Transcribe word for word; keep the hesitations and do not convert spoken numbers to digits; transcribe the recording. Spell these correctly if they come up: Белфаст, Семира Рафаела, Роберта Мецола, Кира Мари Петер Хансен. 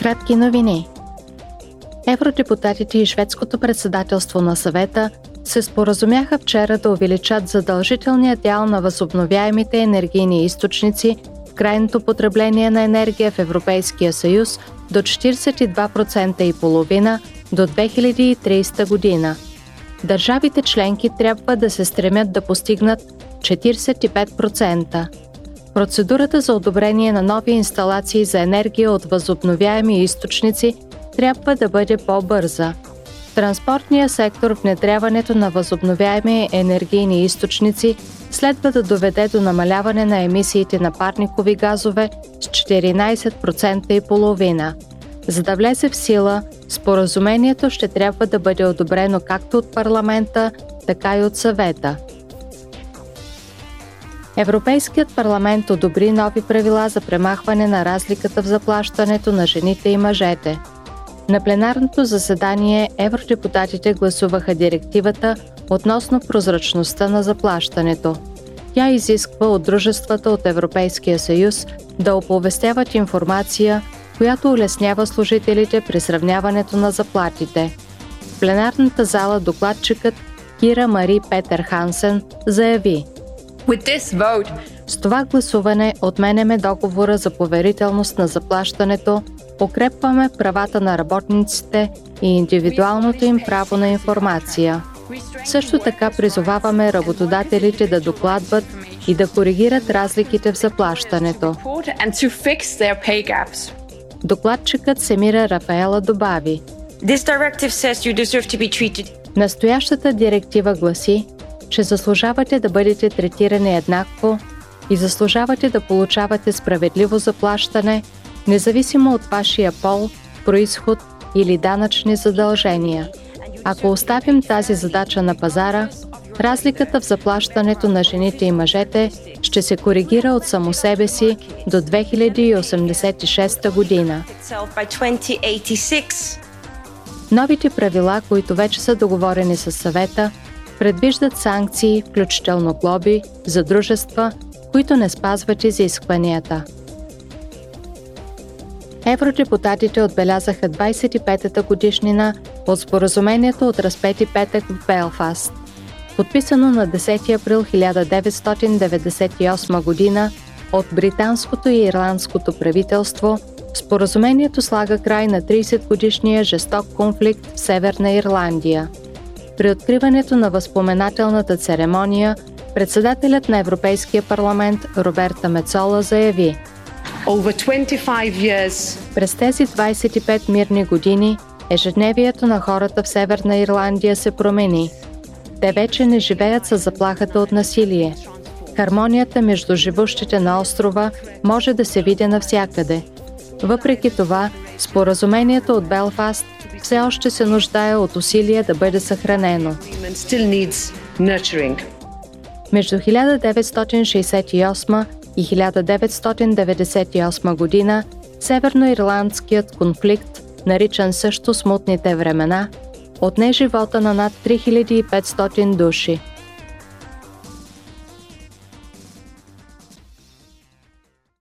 Кратки новини. Евродепутатите и шведското председателство на съвета се споразумяха вчера да увеличат задължителния дял на възобновяемите енергийни източници в крайното потребление на енергия в Европейския съюз до четиридесет и два цяло и пет процента до две хиляди и тридесета година. Държавите членки трябва да се стремят да постигнат четиридесет и пет процента. Процедурата за одобрение на нови инсталации за енергия от възобновяеми източници трябва да бъде по-бърза. В транспортния сектор внедряването на възобновяеми енергийни източници следва да доведе до намаляване на емисиите на парникови газове с четиринадесет цяло и пет процента. За да влезе в сила, споразумението ще трябва да бъде одобрено както от парламента, така и от съвета. Европейският парламент одобри нови правила за премахване на разликата в заплащането на жените и мъжете. На пленарното заседание евродепутатите гласуваха директивата относно прозрачността на заплащането. Тя изисква от дружествата от Европейския съюз да оповестяват информация, която улеснява служителите при сравняването на заплатите. В пленарната зала докладчикът Кира Мари Петер Хансен заяви: With this vote. С това гласуване отменяме договора за поверителност на заплащането, укрепваме правата на работниците и индивидуалното им право на информация. Също така призоваваме работодателите да докладват и да коригират разликите в заплащането. Докладчикът Семира Рафаела добави: This directive says you deserve to be treated. Настоящата директива гласи, че заслужавате да бъдете третирани еднакво и заслужавате да получавате справедливо заплащане, независимо от вашия пол, произход или данъчни задължения. Ако оставим тази задача на пазара, разликата в заплащането на жените и мъжете ще се коригира от само себе си до две хиляди и осемдесет и шеста година. Новите правила, които вече са договорени със съвета, предвиждат санкции, включително глоби, за дружества, които не спазват изискванията. Евродепутатите отбелязаха двадесет и петата годишнина от споразумението от Разпети петък в Белфаст. Подписано на десети април хиляда деветстотин деветдесет и осма година от британското и ирландското правителство, споразумението слага край на тридесетгодишния жесток конфликт в Северна Ирландия. При откриването на възпоменателната церемония, председателят на Европейския парламент Роберта Мецола заяви: През тези двадесет и пет мирни години ежедневието на хората в Северна Ирландия се промени. Те вече не живеят с заплахата от насилие. Хармонията между живущите на острова може да се види навсякъде. Въпреки това, споразумението от Белфаст все още се нуждае от усилия да бъде съхранено. Между хиляда деветстотин шейсет и осма и хиляда деветстотин деветдесет и осма година северноирландският конфликт, наричан също смутните времена, отне живота на над три хиляди и петстотин души.